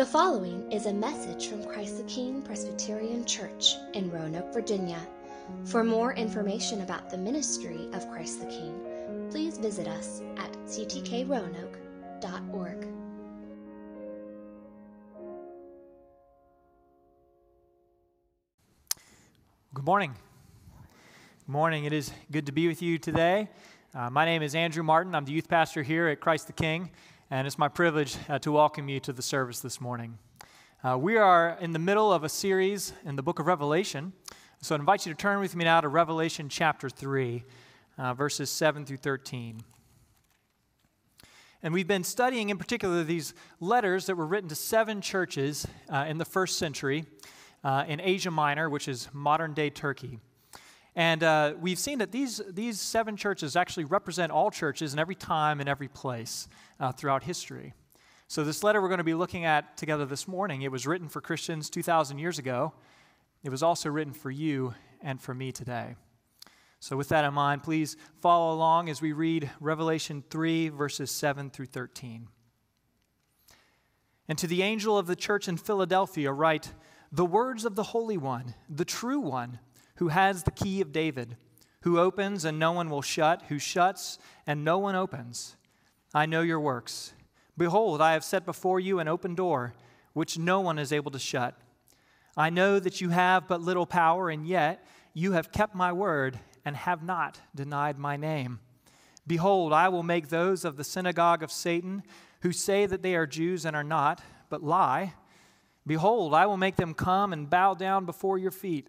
The following is a message from Christ the King Presbyterian Church in Roanoke, Virginia. For more information about the ministry of Christ the King, please visit us at ctkroanoke.org. Good morning. Good morning. It is good to be with you today. My name is Andrew Martin. I'm the youth pastor here at Christ the King, and it's my privilege to welcome you to the service this morning. We are in the middle of a series in the book of Revelation, so I invite you to turn with me now to Revelation chapter 3, verses 7 through 13. And we've been studying in particular these letters that were written to seven churches in the first century in Asia Minor, which is modern-day Turkey. And we've seen that these seven churches actually represent all churches in every time and every place throughout history. So this letter we're going to be looking at together this morning, it was written for Christians 2,000 years ago. It was also written for you and for me today. So with that in mind, please follow along as we read Revelation 3, verses 7 through 13. And to the angel of the church in Philadelphia write, "The words of the Holy One, the true One, who has the key of David, who opens and no one will shut, who shuts and no one opens. I know your works. Behold, I have set before you an open door, which no one is able to shut. I know that you have but little power, and yet you have kept my word and have not denied my name. Behold, I will make those of the synagogue of Satan, who say that they are Jews and are not, but lie. Behold, I will make them come and bow down before your feet,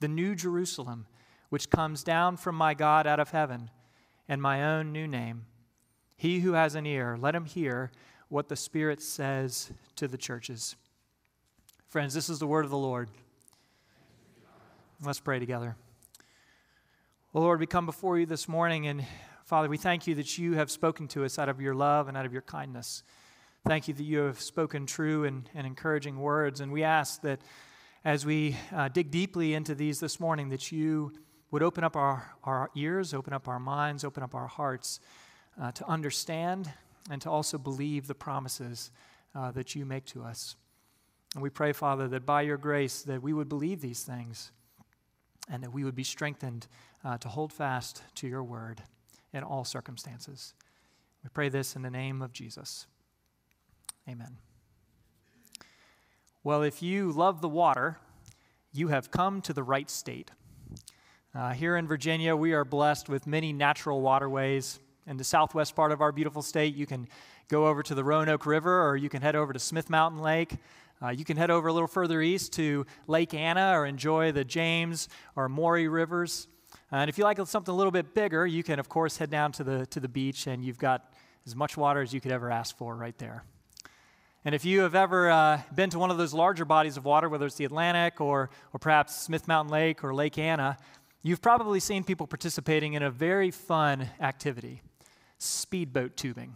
the new Jerusalem, which comes down from my God out of heaven, and my own new name. He who has an ear, let him hear what the Spirit says to the churches." Friends, this is the word of the Lord. Let's pray together. Well, Lord, we come before you this morning, and Father, we thank you that you have spoken to us out of your love and out of your kindness. Thank you that you have spoken true and encouraging words, and we ask that as we dig deeply into these this morning, that you would open up our ears, open up our minds, open up our hearts to understand and to also believe the promises that you make to us. And we pray, Father, that by your grace that we would believe these things and that we would be strengthened to hold fast to your word in all circumstances. We pray this in the name of Jesus. Amen. Well, if you love the water, you have come to the right state. Here in Virginia, we are blessed with many natural waterways. In the southwest part of our beautiful state, you can go over to the Roanoke River, or you can head over to Smith Mountain Lake. You can head over a little further east to Lake Anna, or enjoy the James or Maury Rivers. And if you like something a little bit bigger, you can, of course, head down to the beach, and you've got as much water as you could ever ask for right there. And if you have ever been to one of those larger bodies of water, whether it's the Atlantic or perhaps Smith Mountain Lake or Lake Anna, you've probably seen people participating in a very fun activity, speedboat tubing.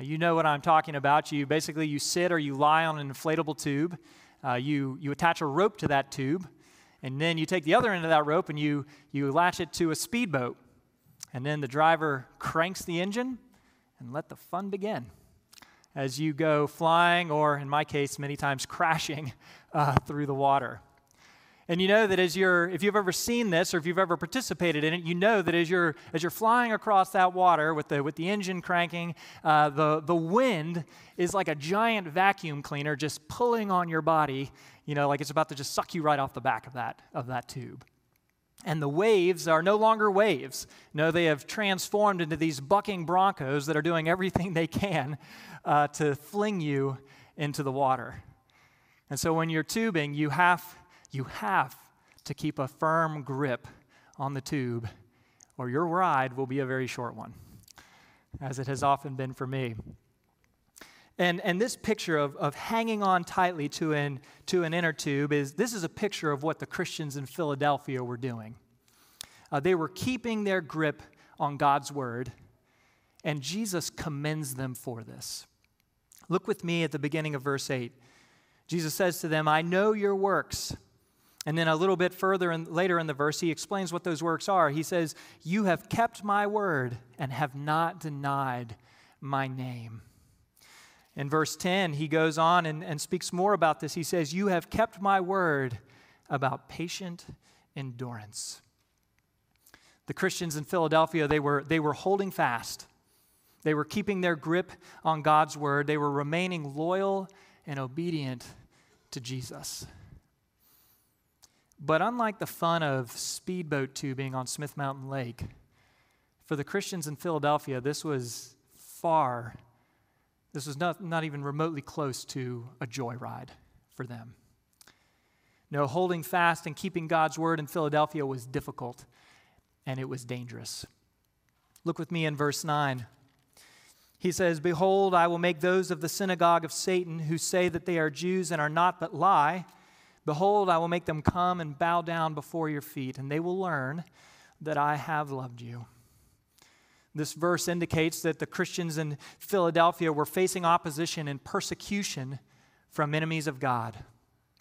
You know what I'm talking about. You sit or you lie on an inflatable tube. You attach a rope to that tube, and then you take the other end of that rope and you latch it to a speedboat. And then the driver cranks the engine and let the fun begin, as you go flying, or in my case, many times crashing through the water. And you know that if you've ever seen this, or if you've ever participated in it, you know that as you're flying across that water with the engine cranking, the wind is like a giant vacuum cleaner just pulling on your body, like it's about to just suck you right off the back of that tube. And the waves are no longer waves. No, they have transformed into these bucking broncos that are doing everything they can to fling you into the water. And so when you're tubing, you have to keep a firm grip on the tube, or your ride will be a very short one, as it has often been for me. And this picture of hanging on tightly to an inner tube is a picture of what the Christians in Philadelphia were doing. They were keeping their grip on God's word, and Jesus commends them for this. Look with me at the beginning of verse 8. Jesus says to them, "I know your works." And then a little bit further and later in the verse, he explains what those works are. He says, "You have kept my word and have not denied my name." In verse 10, he goes on and speaks more about this. He says, "You have kept my word," about patient endurance. The Christians in Philadelphia, they were holding fast. They were keeping their grip on God's word. They were remaining loyal and obedient to Jesus. But unlike the fun of speedboat tubing on Smith Mountain Lake, for the Christians in Philadelphia, this was not even remotely close to a joyride for them. No, holding fast and keeping God's word in Philadelphia was difficult, and it was dangerous. Look with me in verse 9. He says, "Behold, I will make those of the synagogue of Satan who say that they are Jews and are not, but lie. Behold, I will make them come and bow down before your feet, and they will learn that I have loved you." This verse indicates that the Christians in Philadelphia were facing opposition and persecution from enemies of God,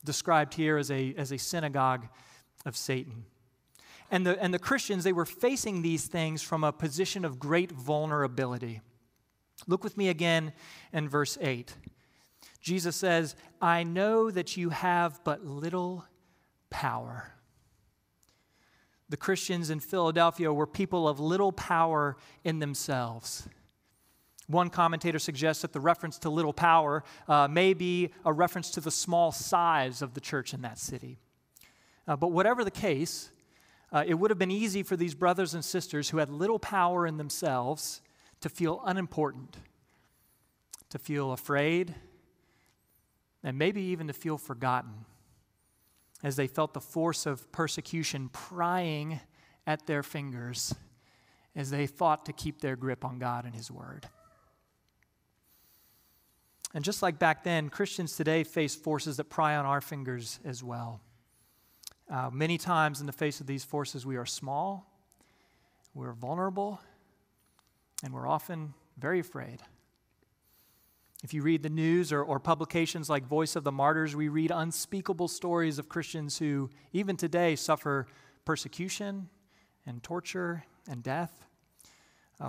described here as a synagogue of Satan. And the Christians, they were facing these things from a position of great vulnerability. Look with me again in verse 8. Jesus says, "I know that you have but little power." The Christians in Philadelphia were people of little power in themselves. One commentator suggests that the reference to little power may be a reference to the small size of the church in that city. But whatever the case, it would have been easy for these brothers and sisters who had little power in themselves to feel unimportant, to feel afraid, and maybe even to feel forgotten, as they felt the force of persecution prying at their fingers as they fought to keep their grip on God and His word. And just like back then, Christians today face forces that pry on our fingers as well. Many times in the face of these forces, we are small, we're vulnerable, and we're often very afraid. If you read the news or publications like Voice of the Martyrs, we read unspeakable stories of Christians who, even today, suffer persecution and torture and death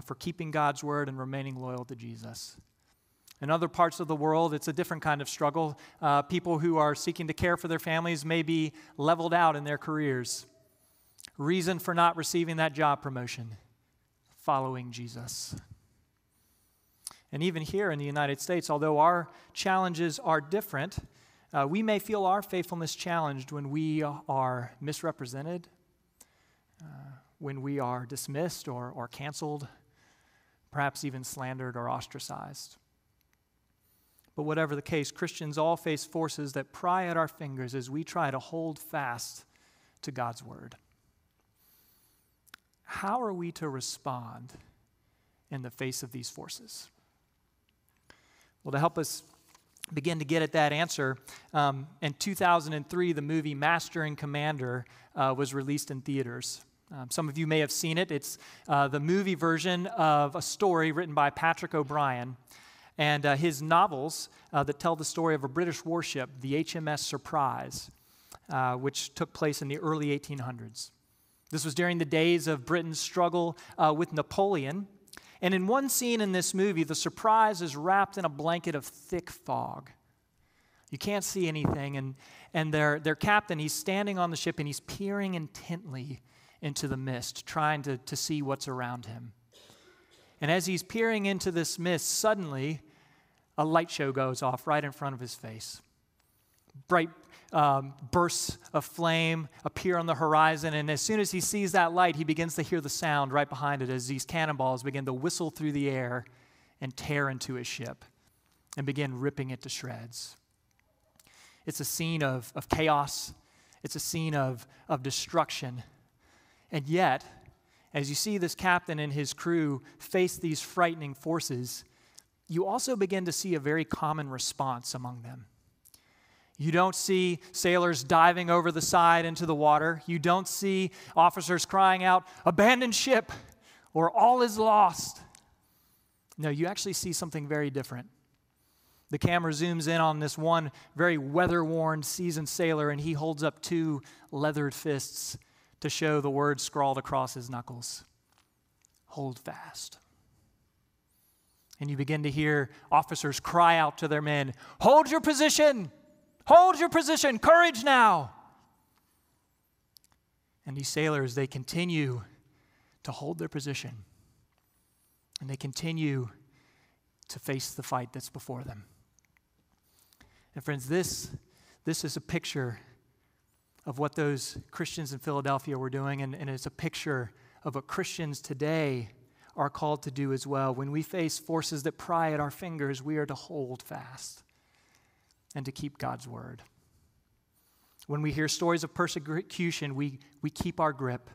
for keeping God's word and remaining loyal to Jesus. In other parts of the world, it's a different kind of struggle. People who are seeking to care for their families may be leveled out in their careers. Reason for not receiving that job promotion: following Jesus. And even here in the United States, although our challenges are different, we may feel our faithfulness challenged when we are misrepresented, when we are dismissed or canceled, perhaps even slandered or ostracized. But whatever the case, Christians all face forces that pry at our fingers as we try to hold fast to God's word. How are we to respond in the face of these forces? Well, to help us begin to get at that answer, in 2003, the movie Master and Commander was released in theaters. Some of you may have seen it. It's the movie version of a story written by Patrick O'Brian, and his novels that tell the story of a British warship, the HMS Surprise, which took place in the early 1800s. This was during the days of Britain's struggle with Napoleon. And in one scene in this movie, the Surprise is wrapped in a blanket of thick fog. You can't see anything, and their captain, he's standing on the ship, and he's peering intently into the mist, trying to see what's around him. And as he's peering into this mist, suddenly a light show goes off right in front of his face. Bright bursts of flame appear on the horizon, and as soon as he sees that light, he begins to hear the sound right behind it as these cannonballs begin to whistle through the air and tear into his ship and begin ripping it to shreds. It's a scene of chaos. It's a scene of destruction. And yet, as you see this captain and his crew face these frightening forces, you also begin to see a very common response among them. You don't see sailors diving over the side into the water. You don't see officers crying out, "Abandon ship," or "All is lost." No, you actually see something very different. The camera zooms in on this one very weather-worn seasoned sailor, and he holds up two leathered fists to show the words scrawled across his knuckles. "Hold fast." And you begin to hear officers cry out to their men, "Hold your position! Hold your position! Courage now!" And these sailors, they continue to hold their position. And they continue to face the fight that's before them. And friends, this is a picture of what those Christians in Philadelphia were doing, and it's a picture of what Christians today are called to do as well. When we face forces that pry at our fingers, we are to hold fast and to keep God's word. When we hear stories of persecution, we keep our grip.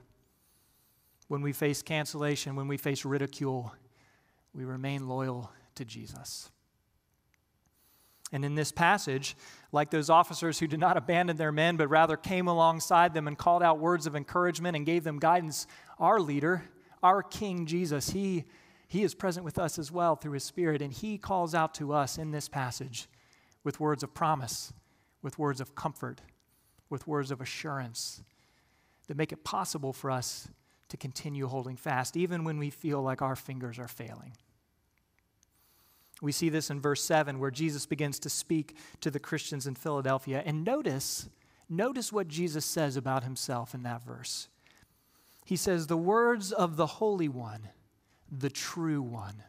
When we face cancellation, when we face ridicule, we remain loyal to Jesus. And in this passage, like those officers who did not abandon their men, but rather came alongside them and called out words of encouragement and gave them guidance, our leader, our King Jesus, he is present with us as well through his Spirit, and he calls out to us in this passage with words of promise, with words of comfort, with words of assurance that make it possible for us to continue holding fast, even when we feel like our fingers are failing. We see this in verse 7, where Jesus begins to speak to the Christians in Philadelphia. And notice what Jesus says about himself in that verse. He says, "The words of the Holy One, the true one."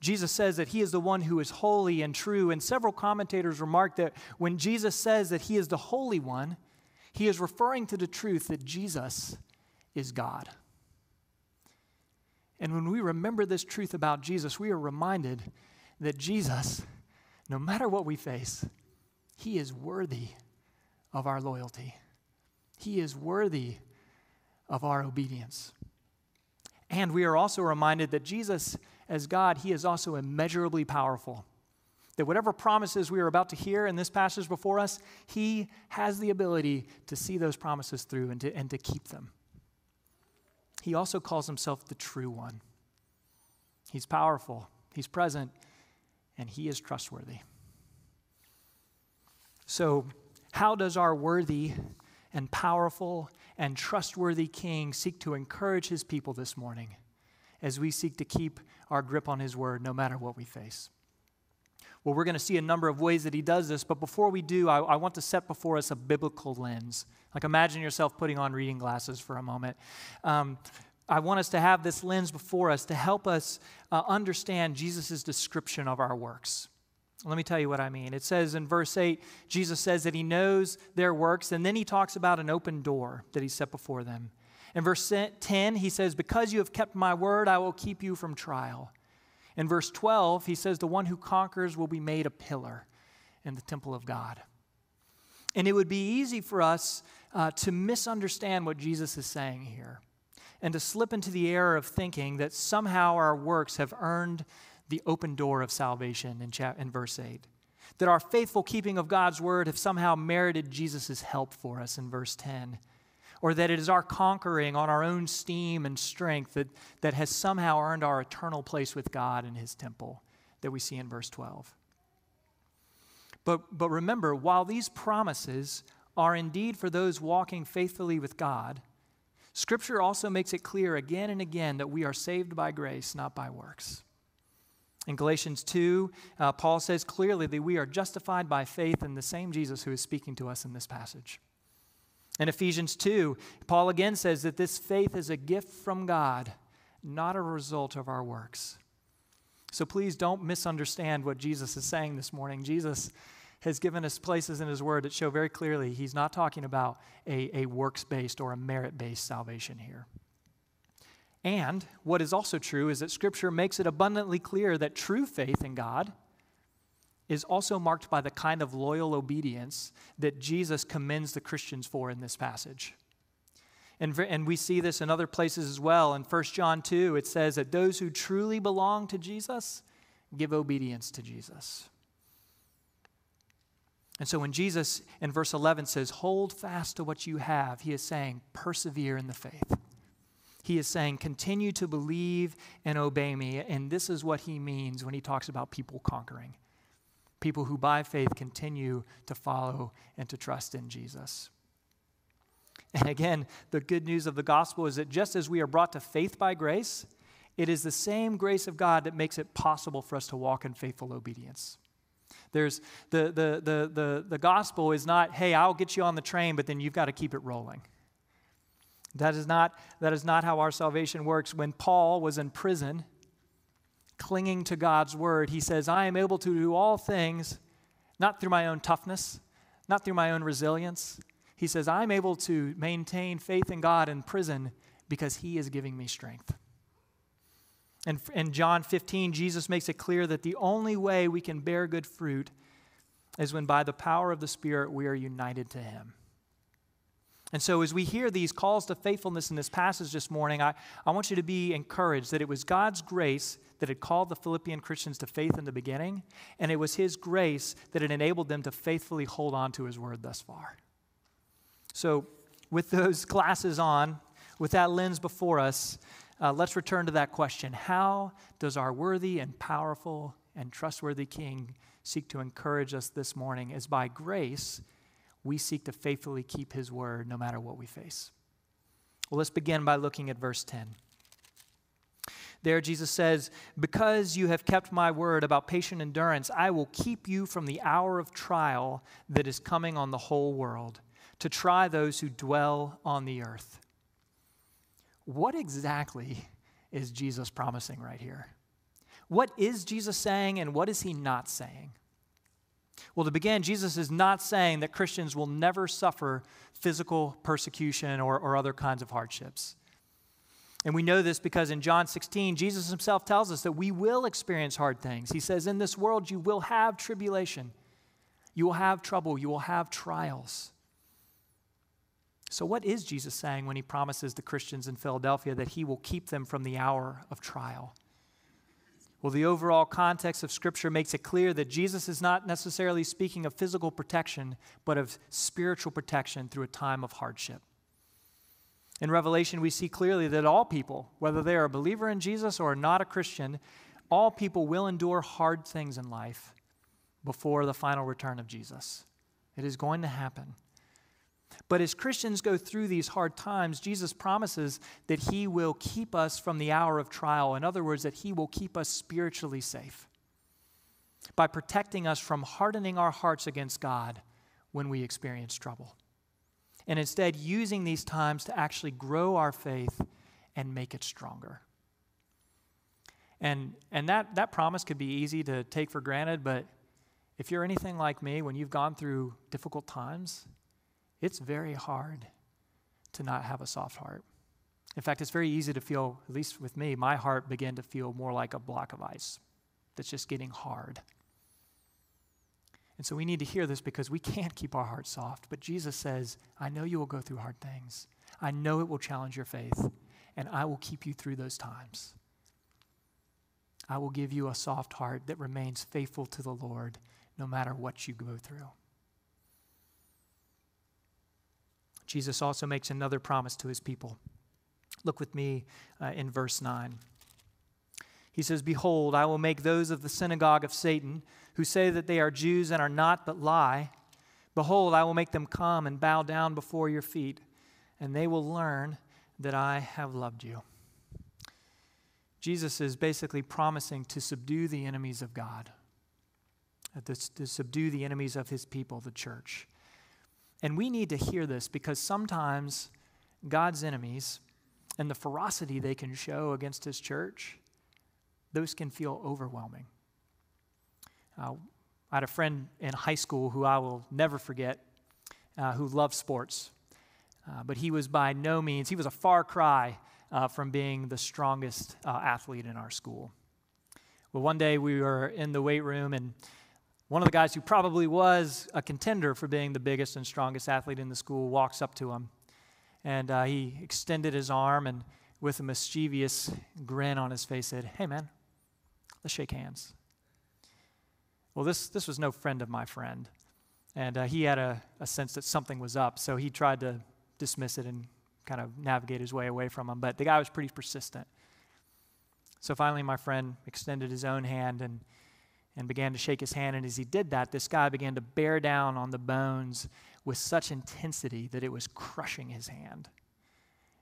Jesus says that he is the one who is holy and true. And several commentators remark that when Jesus says that he is the Holy One, he is referring to the truth that Jesus is God. And when we remember this truth about Jesus, we are reminded that Jesus, no matter what we face, he is worthy of our loyalty. He is worthy of our obedience. And we are also reminded that Jesus, as God, he is also immeasurably powerful. That whatever promises we are about to hear in this passage before us, he has the ability to see those promises through and to keep them. He also calls himself the true one. He's powerful, he's present, and he is trustworthy. So, how does our worthy and powerful and trustworthy King seek to encourage his people this morning as we seek to keep our grip on his word no matter what we face? Well, we're going to see a number of ways that he does this, but before we do, I want to set before us a biblical lens. Like, imagine yourself putting on reading glasses for a moment. I want us to have this lens before us to help us understand Jesus' description of our works. Let me tell you what I mean. It says in verse 8, Jesus says that he knows their works, and then he talks about an open door that he set before them. In verse 10, he says, "Because you have kept my word, I will keep you from trial." In verse 12, he says, "The one who conquers will be made a pillar in the temple of God." And it would be easy for us to misunderstand what Jesus is saying here and to slip into the error of thinking that somehow our works have earned the open door of salvation in verse 8, that our faithful keeping of God's word have somehow merited Jesus' help for us in verse 10, or that it is our conquering on our own steam and strength that has somehow earned our eternal place with God in his temple that we see in verse 12. But remember, while these promises are indeed for those walking faithfully with God, Scripture also makes it clear again and again that we are saved by grace, not by works. In Galatians 2, Paul says clearly that we are justified by faith in the same Jesus who is speaking to us in this passage. In Ephesians 2, Paul again says that this faith is a gift from God, not a result of our works. So please don't misunderstand what Jesus is saying this morning. Jesus has given us places in his word that show very clearly he's not talking about a works-based or a merit-based salvation here. And what is also true is that Scripture makes it abundantly clear that true faith in God is also marked by the kind of loyal obedience that Jesus commends the Christians for in this passage. And we see this in other places as well. In 1 John 2, it says that those who truly belong to Jesus give obedience to Jesus. And so when Jesus in verse 11 says, hold fast to what you have, he is saying, persevere in the faith. He is saying, continue to believe and obey me. And this is what he means when he talks about people conquering. People who by faith continue to follow and to trust in Jesus. And again, the good news of the gospel is that just as we are brought to faith by grace, it is the same grace of God that makes it possible for us to walk in faithful obedience. There's the gospel is not, hey, I'll get you on the train, but then you've got to keep it rolling. That is not how our salvation works. When Paul was in prison, clinging to God's word, he says, I am able to do all things, not through my own toughness, not through my own resilience. He says, I'm able to maintain faith in God in prison because he is giving me strength. And in John 15, Jesus makes it clear that the only way we can bear good fruit is when by the power of the Spirit we are united to him. And so as we hear these calls to faithfulness in this passage this morning, I want you to be encouraged that it was God's grace that had called the Philippian Christians to faith in the beginning, and it was his grace that had enabled them to faithfully hold on to his word thus far. So with those glasses on, with that lens before us, let's return to that question. How does our worthy and powerful and trustworthy King seek to encourage us this morning? As by grace, we seek to faithfully keep his word no matter what we face. Well, let's begin by looking at verse 10. There Jesus says, because you have kept my word about patient endurance, I will keep you from the hour of trial that is coming on the whole world to try those who dwell on the earth. What exactly is Jesus promising right here? What is Jesus saying and what is he not saying? Well, to begin, Jesus is not saying that Christians will never suffer physical persecution or other kinds of hardships. And we know this because in John 16, Jesus himself tells us that we will experience hard things. He says, in this world, you will have tribulation. You will have trouble. You will have trials. So what is Jesus saying when he promises the Christians in Philadelphia that he will keep them from the hour of trial? Well, the overall context of Scripture makes it clear that Jesus is not necessarily speaking of physical protection, but of spiritual protection through a time of hardship. In Revelation, we see clearly that all people, whether they are a believer in Jesus or not a Christian, all people will endure hard things in life before the final return of Jesus. It is going to happen. But as Christians go through these hard times, Jesus promises that he will keep us from the hour of trial. In other words, that he will keep us spiritually safe by protecting us from hardening our hearts against God when we experience trouble. And instead, using these times to actually grow our faith and make it stronger. And that promise could be easy to take for granted, but if you're anything like me, when you've gone through difficult times, it's very hard to not have a soft heart. In fact, it's very easy to feel, at least with me, my heart began to feel more like a block of ice that's just getting hard. And so we need to hear this because we can't keep our hearts soft. But Jesus says, I know you will go through hard things. I know it will challenge your faith, and I will keep you through those times. I will give you a soft heart that remains faithful to the Lord no matter what you go through. Jesus also makes another promise to his people. Look with me in verse 9. He says, behold, I will make those of the synagogue of Satan who say that they are Jews and are not but lie. Behold, I will make them come and bow down before your feet, and they will learn that I have loved you. Jesus is basically promising to subdue the enemies of God, to subdue the enemies of his people, the church. And we need to hear this because sometimes God's enemies and the ferocity they can show against his church, those can feel overwhelming. I had a friend in high school who I will never forget, who loved sports. But he was by no means, he was a far cry from being the strongest athlete in our school. Well, one day we were in the weight room, and one of the guys who probably was a contender for being the biggest and strongest athlete in the school walks up to him, and he extended his arm and with a mischievous grin on his face said, hey man, let's shake hands. Well, this was no friend of my friend, and he had a sense that something was up, so he tried to dismiss it and kind of navigate his way away from him, but the guy was pretty persistent. So finally, my friend extended his own hand and began to shake his hand, and as he did that, this guy began to bear down on the bones with such intensity that it was crushing his hand.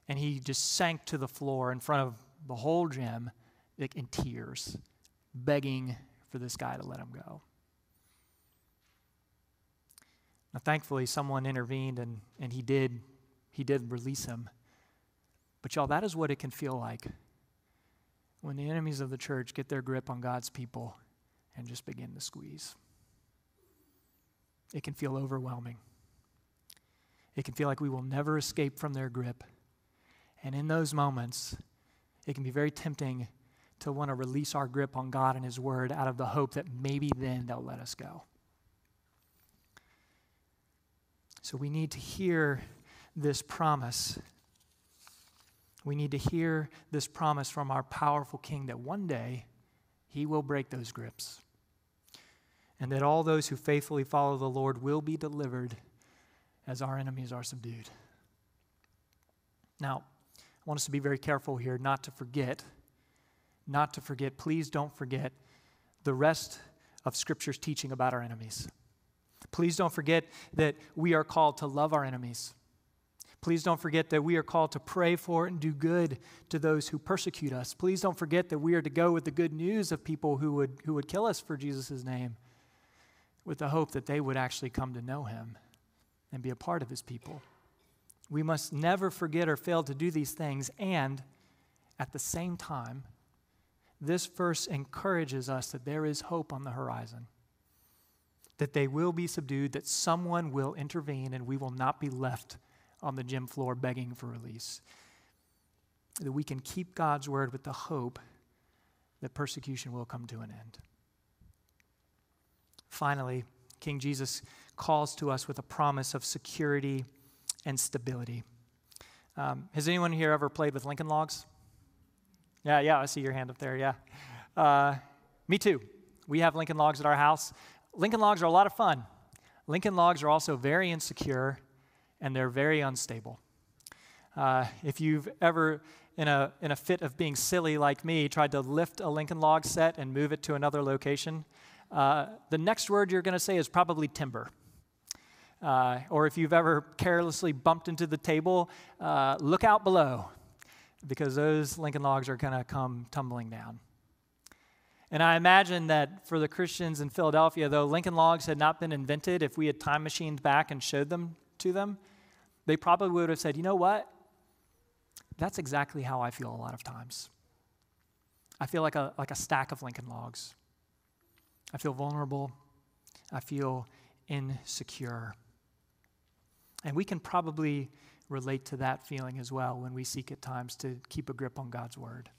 And he just sank to the floor in front of the whole gym, like, in tears, begging for this guy to let him go. Now, thankfully, someone intervened, and he did release him. But y'all, that is what it can feel like when the enemies of the church get their grip on God's people and just begin to squeeze. It can feel overwhelming. It can feel like we will never escape from their grip. And in those moments, it can be very tempting to want to release our grip on God and His Word out of the hope that maybe then they'll let us go. So we need to hear this promise. We need to hear this promise from our powerful King that one day He will break those grips, and that all those who faithfully follow the Lord will be delivered as our enemies are subdued. Now, I want us to be very careful here not to forget, please don't forget the rest of Scripture's teaching about our enemies. Please don't forget that we are called to love our enemies. Please don't forget that we are called to pray for and do good to those who persecute us. Please don't forget that we are to go with the good news of people who would kill us for Jesus' name, with the hope that they would actually come to know Him and be a part of His people. We must never forget or fail to do these things, and at the same time, this verse encourages us that there is hope on the horizon, that they will be subdued, that someone will intervene, and we will not be left on the gym floor begging for release, that we can keep God's word with the hope that persecution will come to an end. Finally, King Jesus calls to us with a promise of security and stability. Has anyone here ever played with Lincoln Logs? Yeah, I see your hand up there, yeah. Me too. We have Lincoln Logs at our house. Lincoln Logs are a lot of fun. Lincoln Logs are also very insecure, and they're very unstable. If you've ever, in a fit of being silly like me, tried to lift a Lincoln log set and move it to another location, the next word you're going to say is probably timber. Or if you've ever carelessly bumped into the table, look out below, because those Lincoln Logs are going to come tumbling down. And I imagine that for the Christians in Philadelphia, though Lincoln Logs had not been invented, if we had time machined back and showed them to them, they probably would have said, you know what? That's exactly how I feel a lot of times. I feel like a stack of Lincoln Logs. I feel vulnerable. I feel insecure. And we can probably relate to that feeling as well when we seek at times to keep a grip on God's word.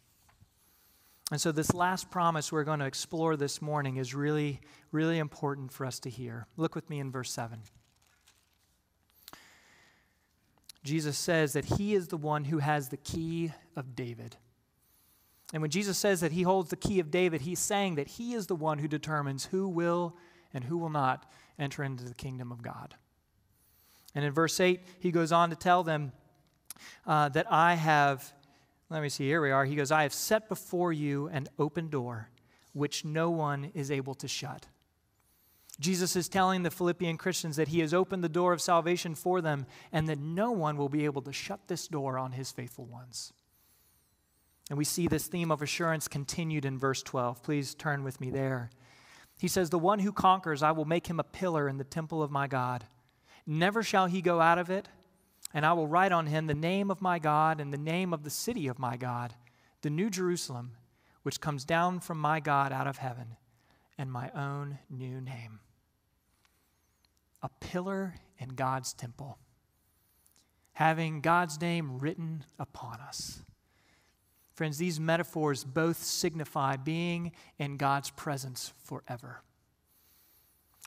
And so this last promise we're going to explore this morning is really, really important for us to hear. Look with me in verse 7. Jesus says that He is the one who has the key of David. And when Jesus says that He holds the key of David, He's saying that He is the one who determines who will and who will not enter into the kingdom of God. And in verse 8, He goes on to tell them that He goes, I have set before you an open door which no one is able to shut. Jesus is telling the Philippian Christians that He has opened the door of salvation for them, and that no one will be able to shut this door on His faithful ones. And we see this theme of assurance continued in verse 12. Please turn with me there. He says, the one who conquers, I will make him a pillar in the temple of my God. Never shall he go out of it, and I will write on him the name of my God and the name of the city of my God, the new Jerusalem, which comes down from my God out of heaven, and my own new name. A pillar in God's temple, having God's name written upon us. Friends, these metaphors both signify being in God's presence forever.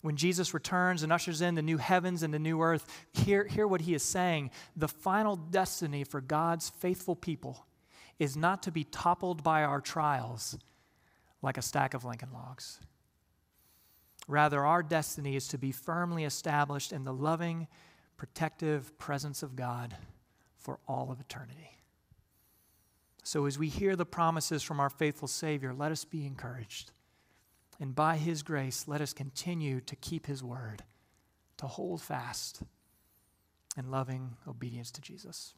When Jesus returns and ushers in the new heavens and the new earth, hear what He is saying. The final destiny for God's faithful people is not to be toppled by our trials like a stack of Lincoln Logs. Rather, our destiny is to be firmly established in the loving, protective presence of God for all of eternity. So as we hear the promises from our faithful Savior, let us be encouraged. And by His grace, let us continue to keep His word, to hold fast in loving obedience to Jesus.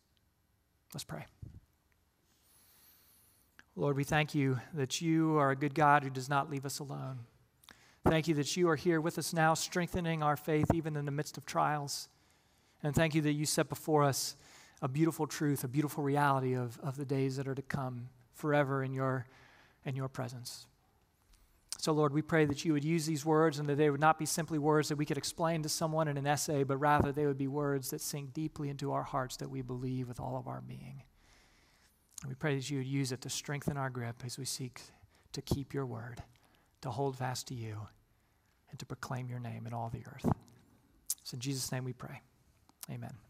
Let's pray. Lord, we thank You that You are a good God who does not leave us alone. Thank You that You are here with us now, strengthening our faith even in the midst of trials. And thank You that You set before us a beautiful truth, a beautiful reality of the days that are to come forever in your presence. So, Lord, we pray that You would use these words and that they would not be simply words that we could explain to someone in an essay, but rather they would be words that sink deeply into our hearts that we believe with all of our being. And we pray that You would use it to strengthen our grip as we seek to keep Your word, to hold fast to You, and to proclaim Your name in all the earth. It's in Jesus' name we pray. Amen.